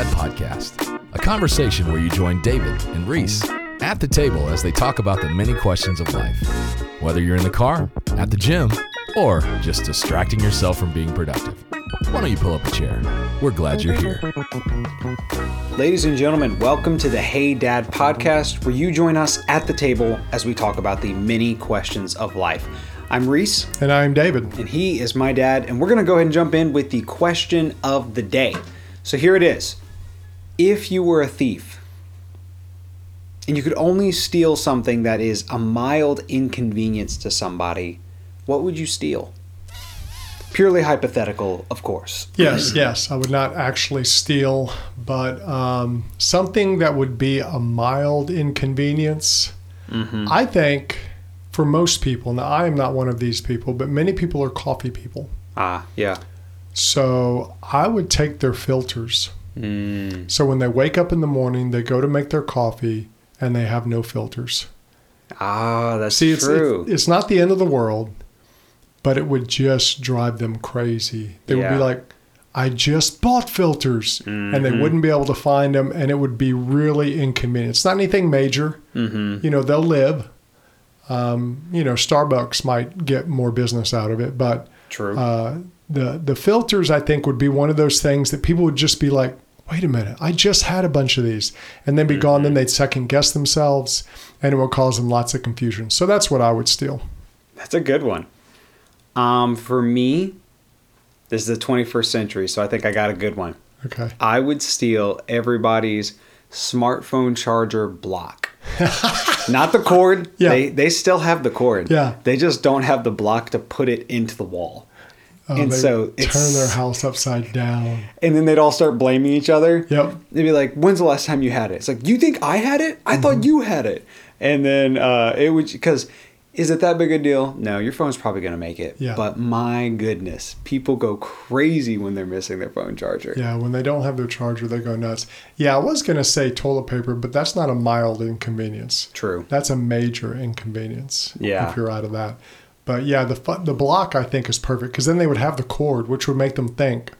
Dad Podcast, a conversation where you join David and Reese at the table as they talk about the many questions of life. Whether you're in the car, at the gym, or just distracting yourself from being productive, why don't you pull up a chair? We're glad you're here. Ladies and gentlemen, welcome to the Hey Dad Podcast, where you join us at the table as we talk about the many questions of life. I'm Reese. And I'm David. And he is my dad. And we're going to go ahead and jump in with the question of the day. So here it is. If you were a thief and you could only steal something that is a mild inconvenience to somebody, what would you steal? Purely hypothetical, of course. Yes. I would not actually steal, but something that would be a mild inconvenience. Mm-hmm. I think... for most people, now I am not one of these people, but many people are coffee people. Yeah. So I would take their filters. Mm. So when they wake up in the morning, they go to make their coffee and they have no filters. That's true. It's not the end of the world, but it would just drive them crazy. They would be like, I just bought filters, and they wouldn't be able to find them, and it would be really inconvenient. It's not anything major. Mm-hmm. You know, they'll live. Starbucks might get more business out of it, but true. The filters, I think, would be one of those things that people would just be like, wait a minute, I just had a bunch of these, and then be gone. Then they'd second guess themselves, and it would cause them lots of confusion. So that's what I would steal. That's a good one. For me, this is the 21st century, so I think I got a good one. Okay. I would steal everybody's smartphone charger block. Not the cord. Yeah. They still have the cord. Yeah. They just don't have the block to put it into the wall. And so it's turn their house upside down. And then they'd all start blaming each other. Yep. They'd be like, when's the last time you had it? It's like, you think I had it? I thought you had it. And then it would, because is it that big a deal? No, your phone's probably going to make it. Yeah. But my goodness, people go crazy when they're missing their phone charger. Yeah, when they don't have their charger, they go nuts. Yeah, I was going to say toilet paper, but that's not a mild inconvenience. True. That's a major inconvenience if you're out of that. But yeah, the block, I think, is perfect, because then they would have the cord, which would make them think,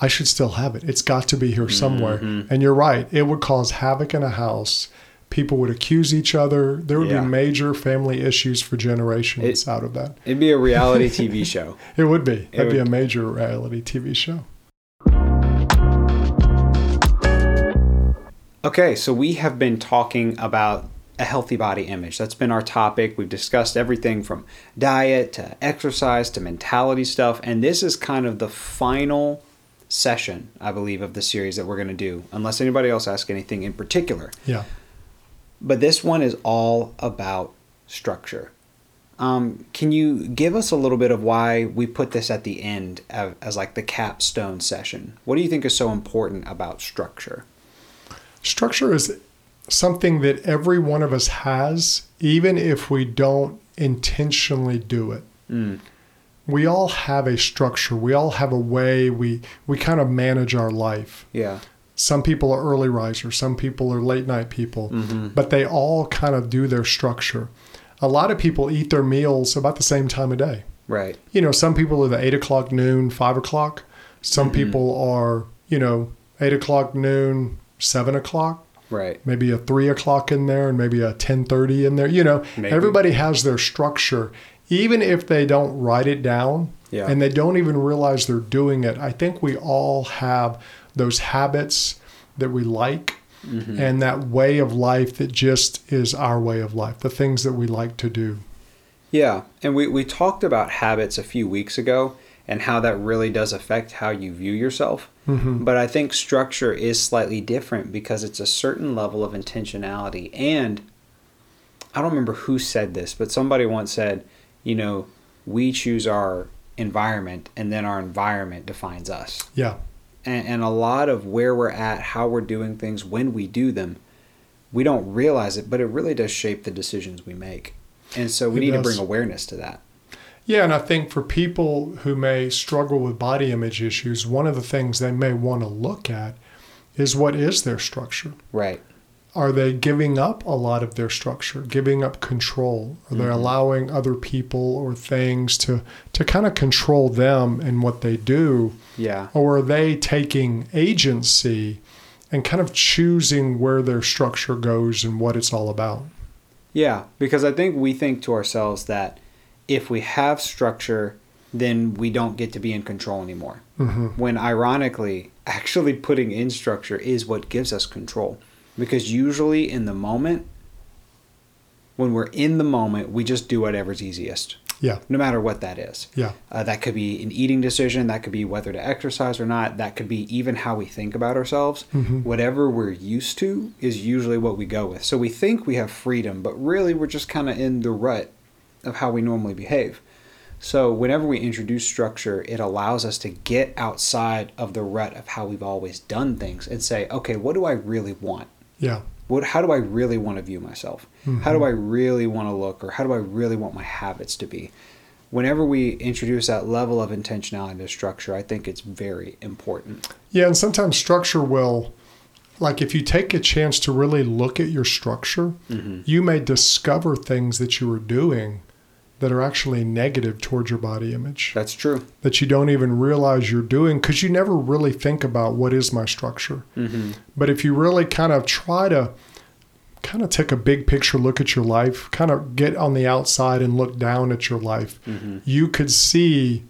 I should still have it. It's got to be here somewhere. Mm-hmm. And you're right. It would cause havoc in a house. People would accuse each other. There would be major family issues for generations out of that. It'd be a reality TV show. It would be. That'd be a major reality TV show. Okay, so we have been talking about a healthy body image. That's been our topic. We've discussed everything from diet to exercise to mentality stuff. And this is kind of the final session, I believe, of the series that we're going to do, unless anybody else asks anything in particular. Yeah. But this one is all about structure. Can you give us a little bit of why we put this at the end as like the capstone session? What do you think is so important about structure? Structure is something that every one of us has, even if we don't intentionally do it. Mm. We all have a structure. We all have a way we kind of manage our life. Yeah. Some people are early risers. Some people are late night people, but they all kind of do their structure. A lot of people eat their meals about the same time of day. Right. You know, some people are the 8 o'clock, noon, 5 o'clock. Some people are, 8 o'clock, noon, 7 o'clock. Right. Maybe a 3 o'clock in there and maybe a 10:30 in there. Everybody has their structure, even if they don't write it down and they don't even realize they're doing it. I think we all have those habits that we like and that way of life that just is our way of life, the things that we like to do. Yeah. And we talked about habits a few weeks ago and how that really does affect how you view yourself. Mm-hmm. But I think structure is slightly different because it's a certain level of intentionality. And I don't remember who said this, but somebody once said, we choose our environment and then our environment defines us. Yeah. And a lot of where we're at, how we're doing things, when we do them, we don't realize it, but it really does shape the decisions we make. And so we need to bring awareness to that. Yeah, and I think for people who may struggle with body image issues, one of the things they may want to look at is what is their structure. Right. Are they giving up a lot of their structure, giving up control? Are they allowing other people or things to kind of control them and what they do? Yeah. Or are they taking agency and kind of choosing where their structure goes and what it's all about. Yeah, because I think we think to ourselves that if we have structure, then we don't get to be in control anymore. Mm-hmm. When ironically, actually putting in structure is what gives us control. Because usually in the moment, when we're in the moment, we just do whatever's easiest. Yeah. No matter what that is. Yeah. That could be an eating decision. That could be whether to exercise or not. That could be even how we think about ourselves. Mm-hmm. Whatever we're used to is usually what we go with. So we think we have freedom, but really we're just kind of in the rut of how we normally behave. So whenever we introduce structure, it allows us to get outside of the rut of how we've always done things and say, okay, what do I really want? Yeah. How do I really want to view myself? Mm-hmm. How do I really want to look, or how do I really want my habits to be? Whenever we introduce that level of intentionality to structure, I think it's very important. Yeah, and sometimes structure will, like if you take a chance to really look at your structure, mm-hmm. you may discover things that you were doing that are actually negative towards your body image. That's true. That you don't even realize you're doing, because you never really think about what is my structure. Mm-hmm. But if you really kind of try to take a big picture look at your life, kind of get on the outside and look down at your life, mm-hmm. you could see,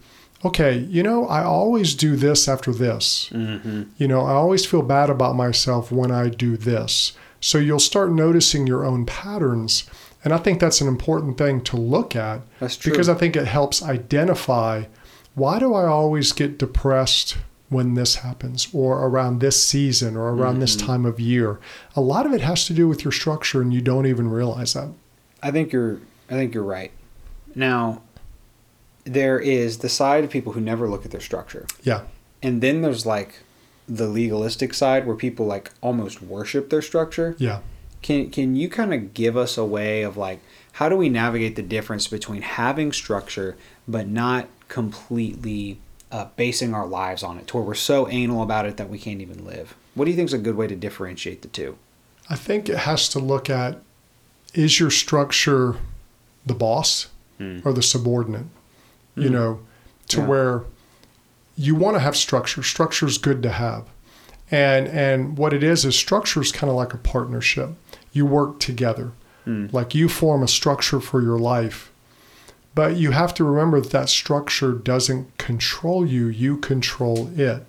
okay, I always do this after this. Mm-hmm. I always feel bad about myself when I do this. So you'll start noticing your own patterns. And I think that's an important thing to look at. That's true. Because I think it helps identify, why do I always get depressed when this happens, or around this season, or around mm-hmm. this time of year? A lot of it has to do with your structure, and you don't even realize that. I think you're right. Now, there is the side of people who never look at their structure. Yeah. And then there's like the legalistic side where people like almost worship their structure. Yeah. Can you kind of give us a way of like, how do we navigate the difference between having structure but not completely basing our lives on it to where we're so anal about it that we can't even live? What do you think is a good way to differentiate the two? I think it has to look at, is your structure the boss or the subordinate? Mm. Where you want to have structure. Structure's good to have. And what it is structure is kind of like a partnership. You work together. Mm. Like you form a structure for your life. But you have to remember that structure doesn't control you. You control it.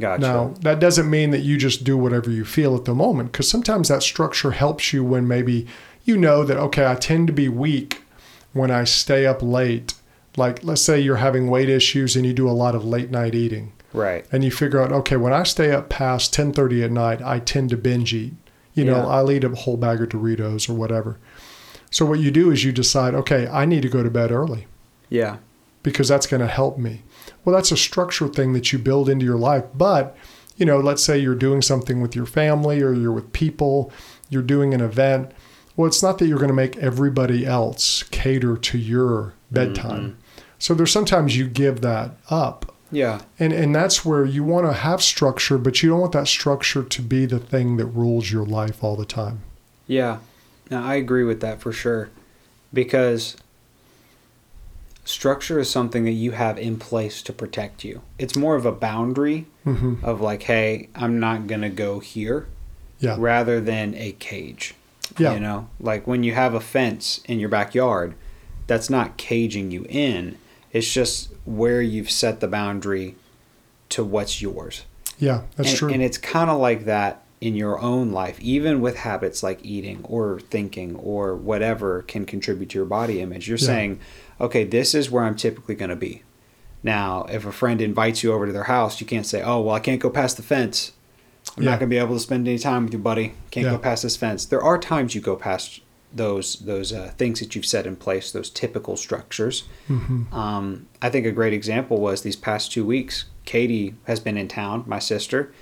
Gotcha. Now, that doesn't mean that you just do whatever you feel at the moment. Because sometimes that structure helps you when maybe you know that, okay, I tend to be weak when I stay up late. Like, let's say you're having weight issues and you do a lot of late night eating. Right. And you figure out, okay, when I stay up past 10:30 at night, I tend to binge eat. I'll eat a whole bag of Doritos or whatever. So what you do is you decide, okay, I need to go to bed early. Yeah. Because that's going to help me. Well, that's a structure thing that you build into your life. But, let's say you're doing something with your family, or you're with people, you're doing an event. Well, it's not that you're going to make everybody else cater to your bedtime. Mm-hmm. So there's sometimes you give that up. Yeah. And that's where you want to have structure, but you don't want that structure to be the thing that rules your life all the time. Yeah. Now, I agree with that for sure, because structure is something that you have in place to protect you. It's more of a boundary mm-hmm. of like, hey, I'm not going to go here rather than a cage. Yeah. Like when you have a fence in your backyard, that's not caging you in. It's just where you've set the boundary to what's yours. Yeah, that's true. And it's kind of like that in your own life, even with habits like eating or thinking or whatever can contribute to your body image. You're saying, okay, this is where I'm typically going to be. Now, if a friend invites you over to their house, you can't say, oh, well, I can't go past the fence. I'm not going to be able to spend any time with you, buddy. Can't go past this fence. There are times you go past those things that you've set in place, those typical structures. Mm-hmm. I think a great example was these past 2 weeks, Katie has been in town, my sister,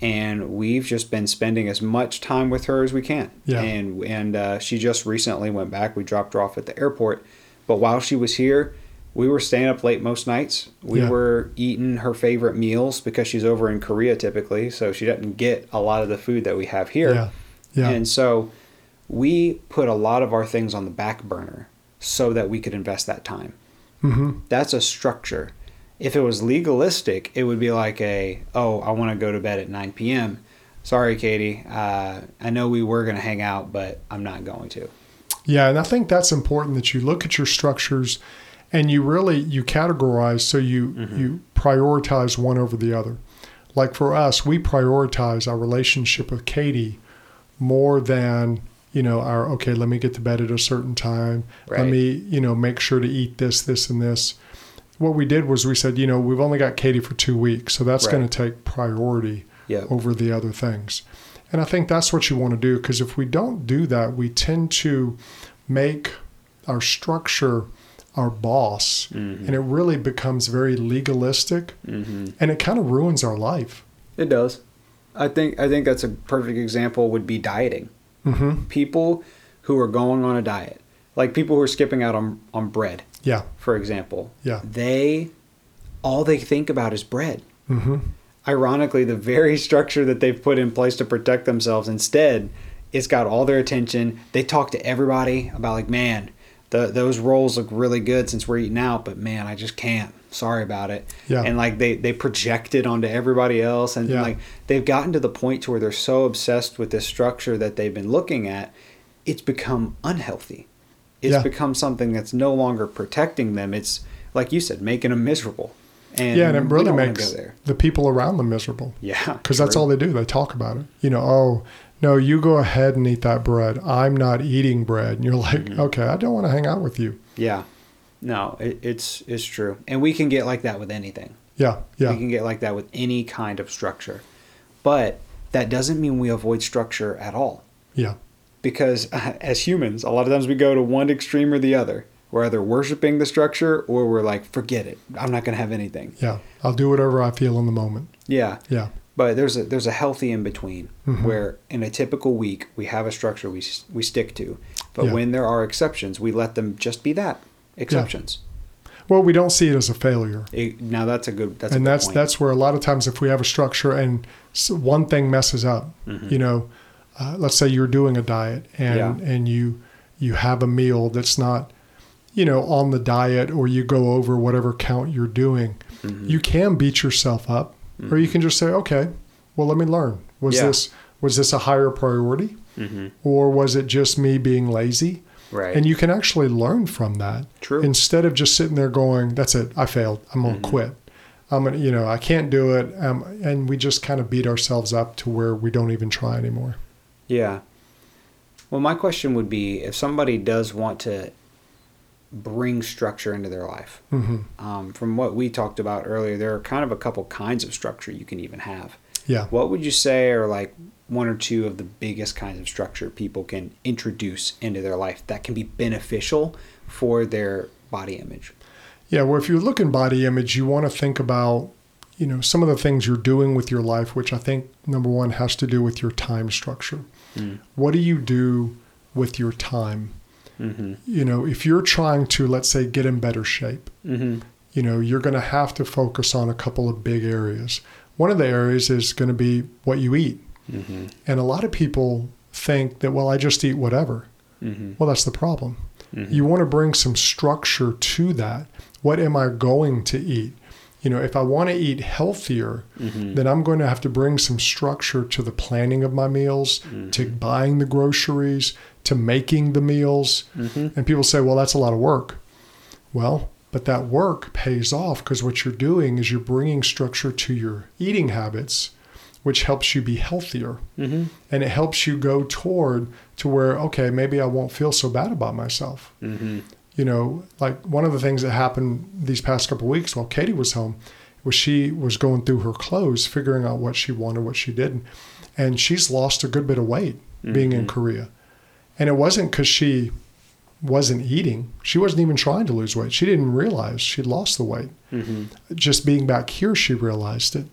and we've just been spending as much time with her as we can. Yeah. And she just recently went back. We dropped her off at the airport. But while she was here, we were staying up late most nights. We were eating her favorite meals because she's over in Korea typically. So she doesn't get a lot of the food that we have here. Yeah. Yeah. And so we put a lot of our things on the back burner so that we could invest that time. Mm-hmm. That's a structure. If it was legalistic, it would be like I want to go to bed at 9 p.m. sorry, Katie, I know we were going to hang out, but I'm not going to. Yeah. And I think that's important that you look at your structures and you categorize. So you prioritize one over the other. Like for us, we prioritize our relationship with Katie more than, our, okay, let me get to bed at a certain time. Right. Let me, make sure to eat this, this, and this. What we did was we said, we've only got Katie for 2 weeks, so that's going to take priority over the other things. And I think that's what you want to do, because if we don't do that, we tend to make our structure our boss, and it really becomes very legalistic, and it kind of ruins our life. It does. I think that's a perfect example would be dieting. Mm-hmm. People who are going on a diet, like people who are skipping out on bread. Yeah. For example. Yeah. All they think about is bread. Mm-hmm. Ironically, the very structure that they've put in place to protect themselves, instead, it's got all their attention. They talk to everybody about like, man, those rolls look really good since we're eating out, but man, I just can't. Sorry about it. Yeah. And like they project it onto everybody else. And like they've gotten to the point to where they're so obsessed with this structure that they've been looking at, it's become unhealthy. It's become something that's no longer protecting them. It's, like you said, making them miserable. And and it really makes the people around them miserable. Yeah. Because that's all they do. They talk about it. Oh, no, you go ahead and eat that bread. I'm not eating bread. And you're like, okay, I don't want to hang out with you. Yeah. No, it's true. And we can get like that with anything. Yeah. Yeah. We can get like that with any kind of structure. But that doesn't mean we avoid structure at all. Yeah. Because as humans, a lot of times we go to one extreme or the other. We're either worshiping the structure or we're like, forget it. I'm not going to have anything. Yeah. I'll do whatever I feel in the moment. Yeah. Yeah. But there's a healthy in between where in a typical week, we have a structure we stick to. But when there are exceptions, we let them just be that. Exceptions. Yeah. Well, we don't see it as a failure. Now that's a good point. That's where a lot of times if we have a structure and one thing messes up, let's say you're doing a diet and you have a meal that's not, on the diet, or you go over whatever count you're doing, you can beat yourself up, or you can just say, okay, well, let me learn. Was this a higher priority, or was it just me being lazy? Right. And you can actually learn from that. True. Instead of just sitting there going, that's it. I failed. I'm going to quit. I'm going to, I can't do it. And we just kind of beat ourselves up to where we don't even try anymore. Yeah. Well, my question would be, if somebody does want to bring structure into their life, from what we talked about earlier, there are kind of a couple kinds of structure you can even have. Yeah. What would you say are like one or two of the biggest kinds of structure people can introduce into their life that can be beneficial for their body image? Yeah. Well, if you're looking body image, you want to think about, some of the things you're doing with your life, which I think number one has to do with your time structure. Mm. What do you do with your time? Mm-hmm. If you're trying to, let's say, get in better shape, you're going to have to focus on a couple of big areas. One of the areas is going to be what you eat. Mm-hmm. And a lot of people think that, well, I just eat whatever. Mm-hmm. Well, that's the problem. Mm-hmm. You want to bring some structure to that. What am I going to eat? If I want to eat healthier, then I'm going to have to bring some structure to the planning of my meals, to buying the groceries, to making the meals. Mm-hmm. And people say, well, that's a lot of work. Well, but that work pays off, because what you're doing is you're bringing structure to your eating habits, which helps you be healthier. Mm-hmm. And it helps you go toward to where, okay, maybe I won't feel so bad about myself. Mm-hmm. Like one of the things that happened these past couple of weeks while Katie was home was she was going through her clothes, figuring out what she wanted, what she didn't. And she's lost a good bit of weight being in Korea. And it wasn't because she wasn't eating. She wasn't even trying to lose weight. She didn't realize she'd lost the weight. Mm-hmm. Just being back here, she realized it.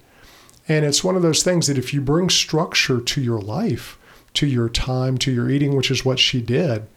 And it's one of those things that if you bring structure to your life, to your time, to your eating, which is what she did,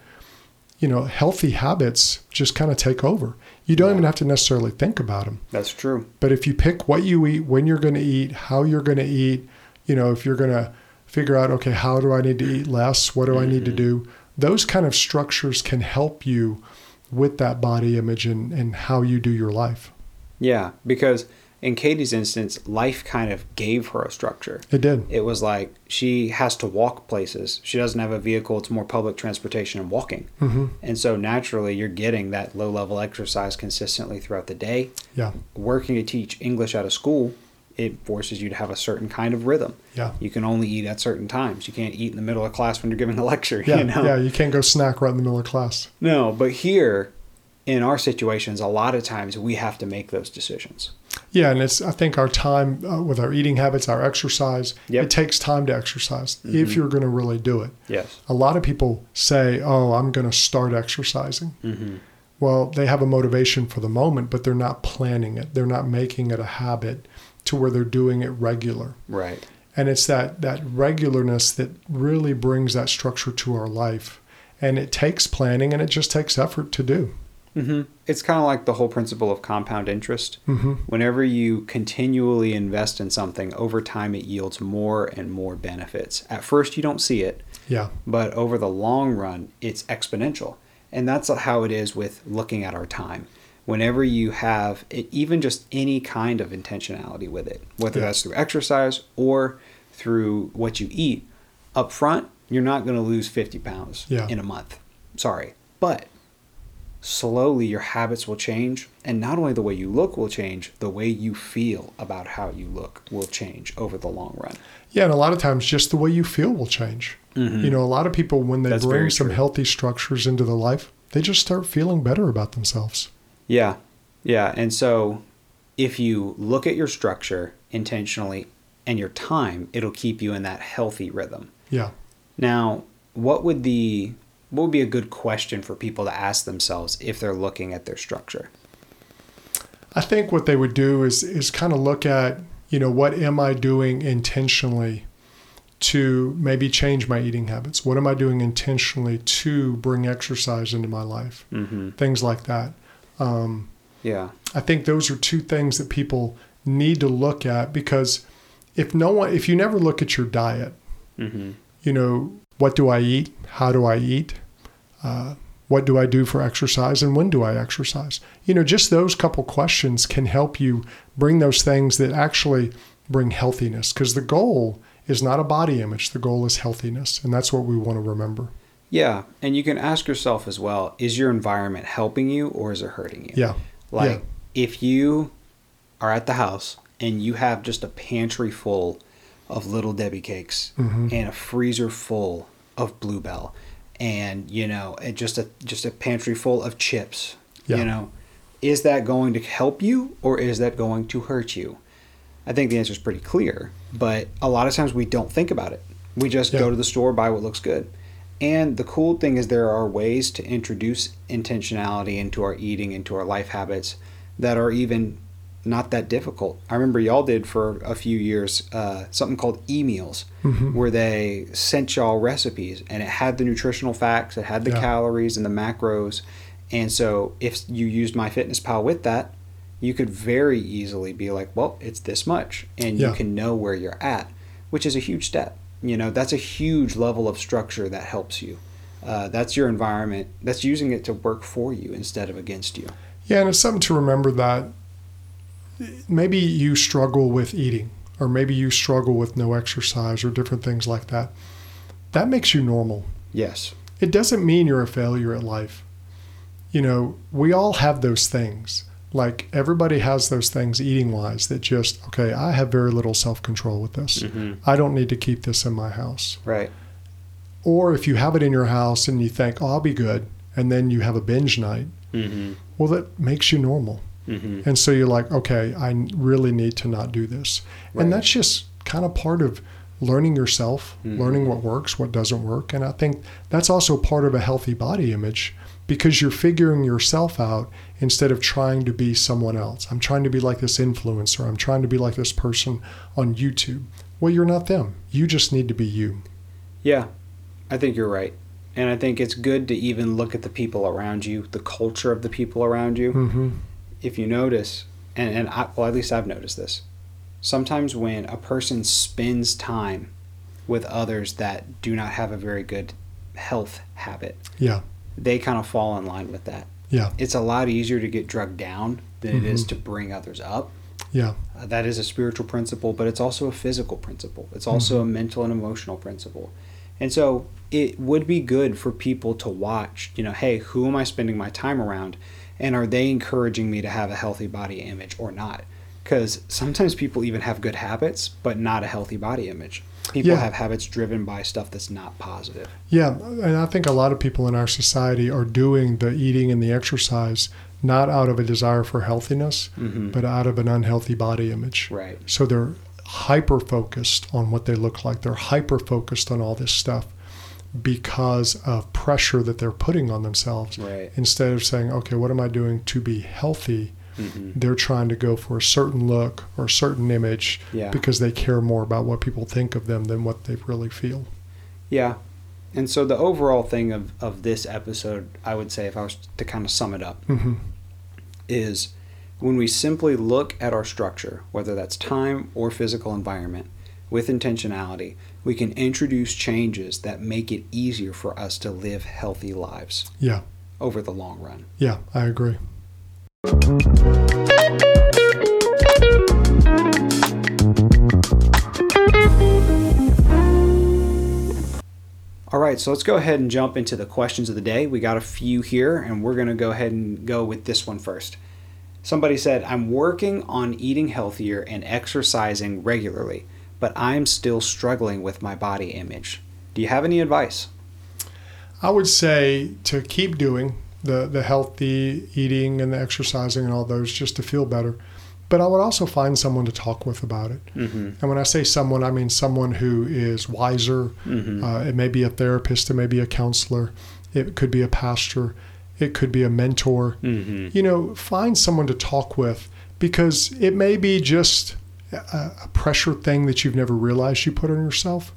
healthy habits just kind of take over. You don't even have to necessarily think about them. That's true. But if you pick what you eat, when you're going to eat, how you're going to eat, if you're going to figure out, okay, how do I need to eat less? What do I need to do? Those kind of structures can help you with that body image and how you do your life. Yeah, because in Katie's instance, life kind of gave her a structure. It did. It was like she has to walk places. She doesn't have a vehicle. It's more public transportation and walking. Mm-hmm. And so naturally, you're getting that low-level exercise consistently throughout the day. Yeah. Working to teach English out of school, it forces you to have a certain kind of rhythm. Yeah. You can only eat at certain times. You can't eat in the middle of class when you're giving a lecture. Yeah, you know? Yeah, you can't go snack right in the middle of class. No, but here... in our situations, a lot of times we have to make those decisions. Yeah, and it's, I think, our time with our eating habits, our exercise, It takes time to exercise if you're going to really do it. Yes. A lot of people say, oh, I'm going to start exercising. Mm-hmm. Well, they have a motivation for the moment, but they're not planning it. They're not making it a habit to where they're doing it regular. Right. And it's that regularness that really brings that structure to our life. And it takes planning, and it just takes effort to do. Mm-hmm. It's kind of like the whole principle of compound interest. Mm-hmm. Whenever you continually invest in something, over time it yields more and more benefits. At first, you don't see it. Yeah. But over the long run, it's exponential. And that's how it is with looking at our time. Whenever you have it, even just any kind of intentionality with it, whether that's through exercise or through what you eat, up front, you're not going to lose 50 pounds in a month. Sorry. But... slowly, your habits will change, and not only the way you look will change, the way you feel about how you look will change over the long run. Yeah, and a lot of times, just the way you feel will change. Mm-hmm. You know, a lot of people, when they bring some healthy structures into their life, they just start feeling better about themselves. Yeah, yeah. And so, if you look at your structure intentionally and your time, it'll keep you in that healthy rhythm. Yeah. Now, what would be a good question for people to ask themselves if they're looking at their structure? I think what they would do is kind of look at, you know, what am I doing intentionally to maybe change my eating habits? What am I doing intentionally to bring exercise into my life? Mm-hmm. Things like that. I think those are two things that people need to look at, because if you never look at your diet, mm-hmm. you know, what do I eat? How do I eat? What do I do for exercise? And when do I exercise? You know, just those couple questions can help you bring those things that actually bring healthiness. Because the goal is not a body image. The goal is healthiness. And that's what we want to remember. Yeah. And you can ask yourself as well, is your environment helping you or is it hurting you? Yeah. Like if you are at the house and you have just a pantry full of Little Debbie cakes mm-hmm. and a freezer full of Bluebell and, you know, just a pantry full of chips, you know, is that going to help you or is that going to hurt you? I think the answer is pretty clear, but a lot of times we don't think about it. We just go to the store, buy what looks good. And the cool thing is there are ways to introduce intentionality into our eating, into our life habits that are even not that difficult. I remember y'all did for a few years something called e-meals mm-hmm. where they sent y'all recipes and it had the nutritional facts, it had the calories and the macros. And so if you used MyFitnessPal with that, you could very easily be like, well, it's this much. And you can know where you're at, which is a huge step. You know, that's a huge level of structure that helps you. That's your environment. That's using it to work for you instead of against you. Yeah, and it's something to remember that maybe you struggle with eating, or maybe you struggle with no exercise or different things like that. That makes you normal. Yes. It doesn't mean you're a failure at life. You know, we all have those things. Like everybody has those things eating wise that just, okay, I have very little self-control with this. Mm-hmm. I don't need to keep this in my house. Right. Or if you have it in your house and you think, oh, I'll be good. And then you have a binge night. Mm-hmm. Well, that makes you normal. Mm-hmm. And so you're like, okay, I really need to not do this. Right. And that's just kind of part of learning yourself, mm-hmm. learning what works, what doesn't work. And I think that's also part of a healthy body image, because you're figuring yourself out instead of trying to be someone else. I'm trying to be like this influencer. I'm trying to be like this person on YouTube. Well, you're not them. You just need to be you. Yeah, I think you're right. And I think it's good to even look at the people around you, the culture of the people around you. Mm-hmm. If you notice, at least I've noticed this, sometimes when a person spends time with others that do not have a very good health habit, they kind of fall in line with that. Yeah. It's a lot easier to get drugged down than it is to bring others up. Yeah. That is a spiritual principle, but it's also a physical principle. It's also a mental and emotional principle. And so it would be good for people to watch, you know, hey, who am I spending my time around? And are they encouraging me to have a healthy body image or not? Because sometimes people even have good habits, but not a healthy body image. People have habits driven by stuff that's not positive. Yeah, and I think a lot of people in our society are doing the eating and the exercise not out of a desire for healthiness, but out of an unhealthy body image. Right. So they're hyper-focused on what they look like. They're hyper-focused on all this stuff because of pressure that they're putting on themselves. Right. Instead of saying, okay, what am I doing to be healthy? They're trying to go for a certain look or a certain image because they care more about what people think of them than what they really feel. Yeah. And so the overall thing of this episode, I would say, if I was to kind of sum it up, is when we simply look at our structure, whether that's time or physical environment, with intentionality, we can introduce changes that make it easier for us to live healthy lives. Yeah. Over the long run. Yeah, I agree. All right, so let's go ahead and jump into the questions of the day. We got a few here, and we're going to go ahead and go with this one first. Somebody said, I'm working on eating healthier and exercising regularly, but I'm still struggling with my body image. Do you have any advice? I would say to keep doing the healthy eating and the exercising and all those just to feel better. But I would also find someone to talk with about it. And when I say someone, I mean someone who is wiser. It may be a therapist. It may be a counselor. It could be a pastor. It could be a mentor. You know, find someone to talk with, because it may be just a pressure thing that you've never realized you put on yourself.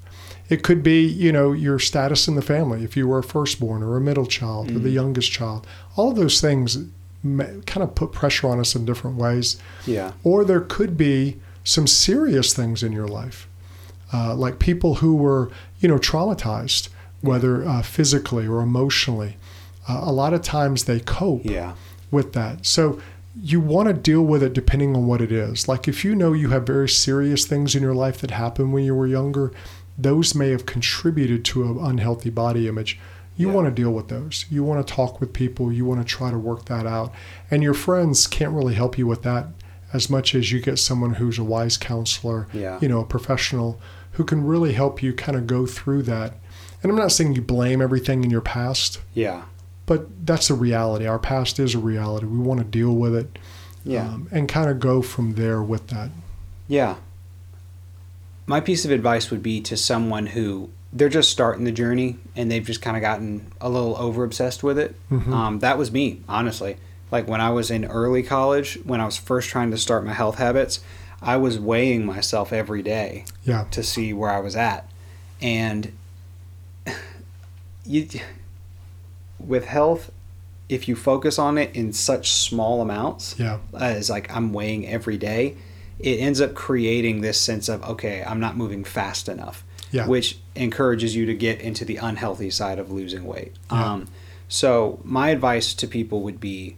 It could be, you know, your status in the family, if you were a firstborn or a middle child or the youngest child. All of those things kind of put pressure on us in different ways. Yeah. Or there could be some serious things in your life, like people who were, you know, traumatized, whether physically or emotionally. A lot of times they cope with that. So you want to deal with it depending on what it is. Like if you know you have very serious things in your life that happened when you were younger, those may have contributed to an unhealthy body image. You want to deal with those. You want to talk with people. You want to try to work that out. And your friends can't really help you with that as much as you get someone who's a wise counselor, you know, a professional who can really help you kind of go through that. And I'm not saying you blame everything in your past. Yeah. But that's a reality. Our past is a reality. We want to deal with it. Yeah. And kind of go from there with that. Yeah. My piece of advice would be to someone who they're just starting the journey and they've just kind of gotten a little over obsessed with it. That was me, honestly. Like when I was in early college, when I was first trying to start my health habits, I was weighing myself every day to see where I was at. And with health, if you focus on it in such small amounts, as like I'm weighing every day, it ends up creating this sense of, okay, I'm not moving fast enough, which encourages you to get into the unhealthy side of losing weight. So my advice to people would be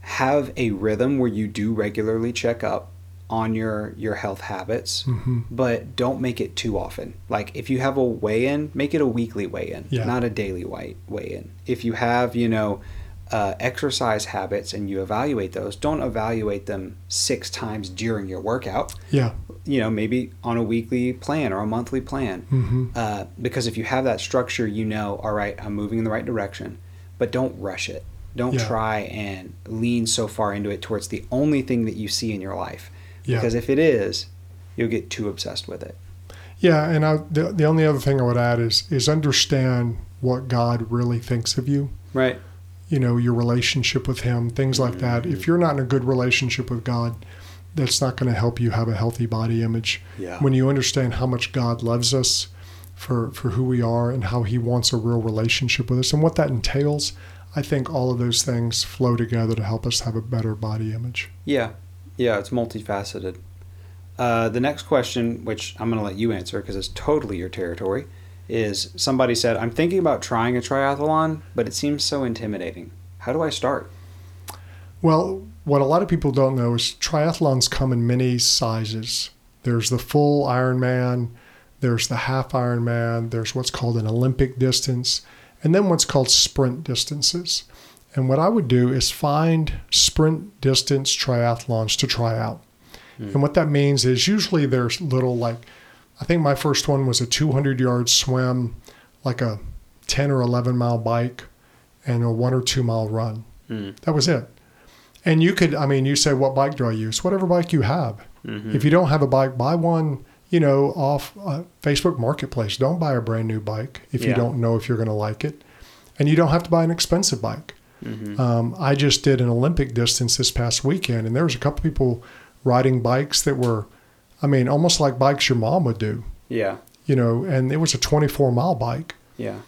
have a rhythm where you do regularly check up on your health habits, but don't make it too often. Like if you have a weigh-in, make it a weekly weigh-in, not a daily weigh-in. If you have, you know, exercise habits and you evaluate those, don't evaluate them 6 times during your workout. Yeah. You know, maybe on a weekly plan or a monthly plan. Because if you have that structure, you know, all right, I'm moving in the right direction, but don't rush it. Don't try and lean so far into it towards the only thing that you see in your life. Because if it is, you'll get too obsessed with it. Yeah. And the only other thing I would add is understand what God really thinks of you. Right. You know, your relationship with him, things like that. If you're not in a good relationship with God, that's not going to help you have a healthy body image. Yeah. When you understand how much God loves us for who we are and how he wants a real relationship with us and what that entails, I think all of those things flow together to help us have a better body image. Yeah. Yeah, it's multifaceted. The next question, which I'm going to let you answer because it's totally your territory, is somebody said, I'm thinking about trying a triathlon, but it seems so intimidating. How do I start? Well, What a lot of people don't know is triathlons come in many sizes. There's the full Ironman, there's the half Ironman, there's what's called an Olympic distance, and then what's called sprint distances. And what I would do is find sprint distance triathlons to try out. Mm. And what that means is usually there's little, like, I think my first one was a 200-yard swim, like a 10 or 11-mile bike, and a 1 or 2 mile run. Mm. That was it. And you could, I mean, you say, what bike do I use? Whatever bike you have. Mm-hmm. If you don't have a bike, buy one, you know, off Facebook Marketplace. Don't buy a brand new bike if you don't know if you're going to like it. And you don't have to buy an expensive bike. Mm-hmm. I just did an Olympic distance this past weekend, and there was a couple people riding bikes that were, I mean, almost like bikes your mom would do. Yeah. You know, and it was a 24-mile bike. Yeah.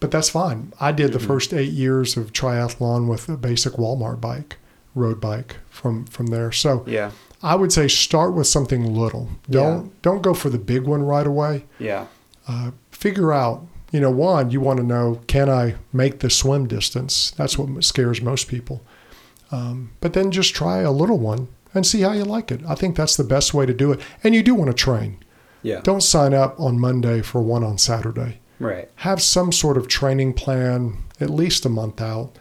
But that's fine. I did the first 8 years of triathlon with a basic Walmart bike, road bike from there. So yeah, I would say start with something little. Don't go for the big one right away. Yeah. Figure out, you know, one, you want to know, can I make the swim distance? That's what scares most people. But then just try a little one and see how you like it. I think that's the best way to do it. And you do want to train. Yeah. Don't sign up on Monday for one on Saturday. Right. Have some sort of training plan at least a month out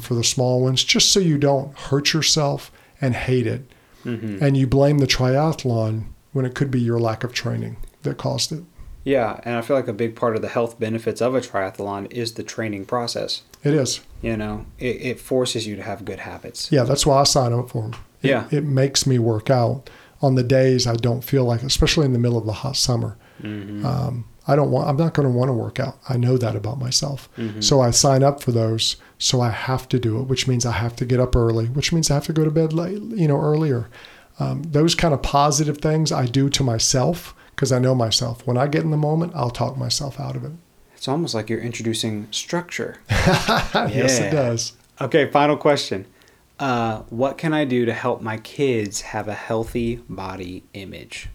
for the small ones, just so you don't hurt yourself and hate it. Mm-hmm. And you blame the triathlon when it could be your lack of training that caused it. Yeah, and I feel like a big part of the health benefits of a triathlon is the training process. It is. You know, it forces you to have good habits. Yeah, that's why I sign up for them. It makes me work out on the days I don't feel like, especially in the middle of the hot summer. Mm-hmm. I'm not going to want to work out. I know that about myself. Mm-hmm. So I sign up for those. So I have to do it, which means I have to get up early, which means I have to go to bed late, you know, earlier. Those kind of positive things I do to myself because I know myself. When I get in the moment, I'll talk myself out of it. It's almost like you're introducing structure. Yes, it does. Okay, final question. What can I do to help my kids have a healthy body image?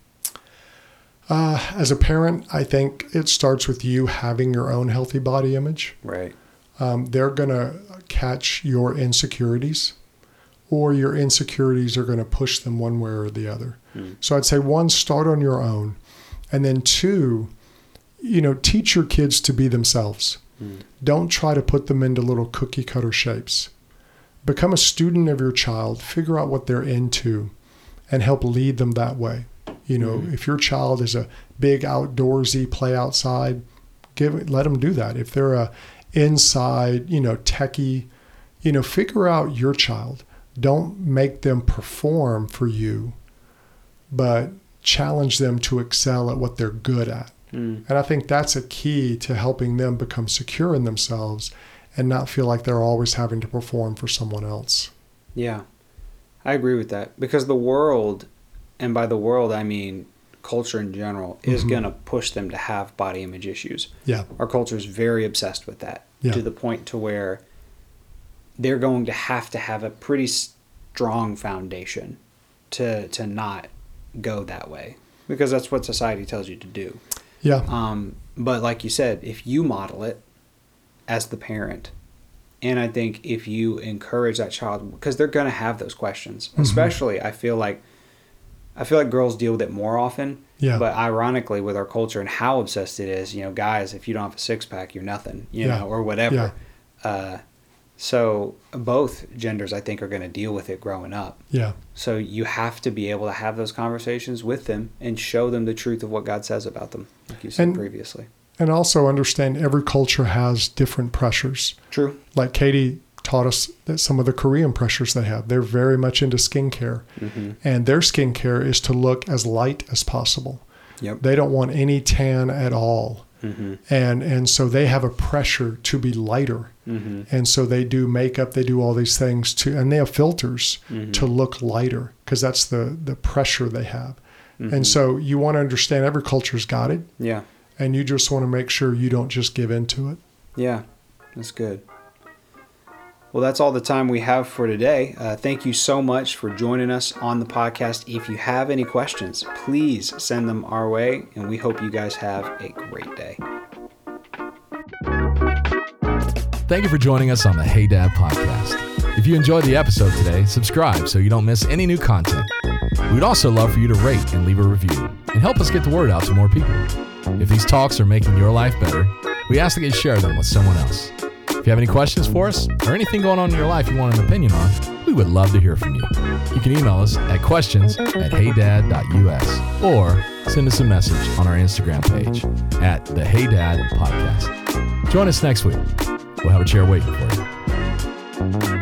As a parent, I think it starts with you having your own healthy body image. Right. They're going to catch your insecurities, or your insecurities are going to push them one way or the other. Hmm. So I'd say, one, start on your own. And then two, you know, teach your kids to be themselves. Hmm. Don't try to put them into little cookie cutter shapes. Become a student of your child, figure out what they're into, and help lead them that way. You know, if your child is a big outdoorsy, play outside, let them do that. If they're a inside, you know, techie, you know, figure out your child. Don't make them perform for you, but challenge them to excel at what they're good at. Mm. And I think that's a key to helping them become secure in themselves and not feel like they're always having to perform for someone else. Yeah, I agree with that, because the world... And by the world, I mean culture in general, is going to push them to have body image issues. Yeah. Our culture is very obsessed with that to the point to where they're going to have a pretty strong foundation to not go that way, because that's what society tells you to do. Yeah. But like you said, if you model it as the parent, and I think if you encourage that child, because they're going to have those questions, especially I feel like girls deal with it more often, but ironically with our culture and how obsessed it is, you know, guys, if you don't have a six pack, you're nothing, you know, or whatever. Yeah. So both genders, I think, are going to deal with it growing up. Yeah. So you have to be able to have those conversations with them and show them the truth of what God says about them, like you said previously. And also understand every culture has different pressures. True. Like Katie taught us that some of the Korean pressures they have. They're very much into skincare. Mm-hmm. And their skincare is to look as light as possible. Yep. They don't want any tan at all. Mm-hmm. And so they have a pressure to be lighter. Mm-hmm. And so they do makeup, they do all these things to, and they have filters to look lighter, because that's the pressure they have. Mm-hmm. And so you want to understand every culture's got it. Yeah. And you just want to make sure you don't just give in to it. Yeah, that's good. Well, that's all the time we have for today. Thank you so much for joining us on the podcast. If you have any questions, please send them our way, and we hope you guys have a great day. Thank you for joining us on the Hey Dad Podcast. If you enjoyed the episode today, subscribe so you don't miss any new content. We'd also love for you to rate and leave a review and help us get the word out to more people. If these talks are making your life better, we ask that you share them with someone else. If you have any questions for us or anything going on in your life you want an opinion on, we would love to hear from you. You can email us at questions@heydad.us or send us a message on our Instagram page at the Hey Dad Podcast. Join us next week. We'll have a chair waiting for you.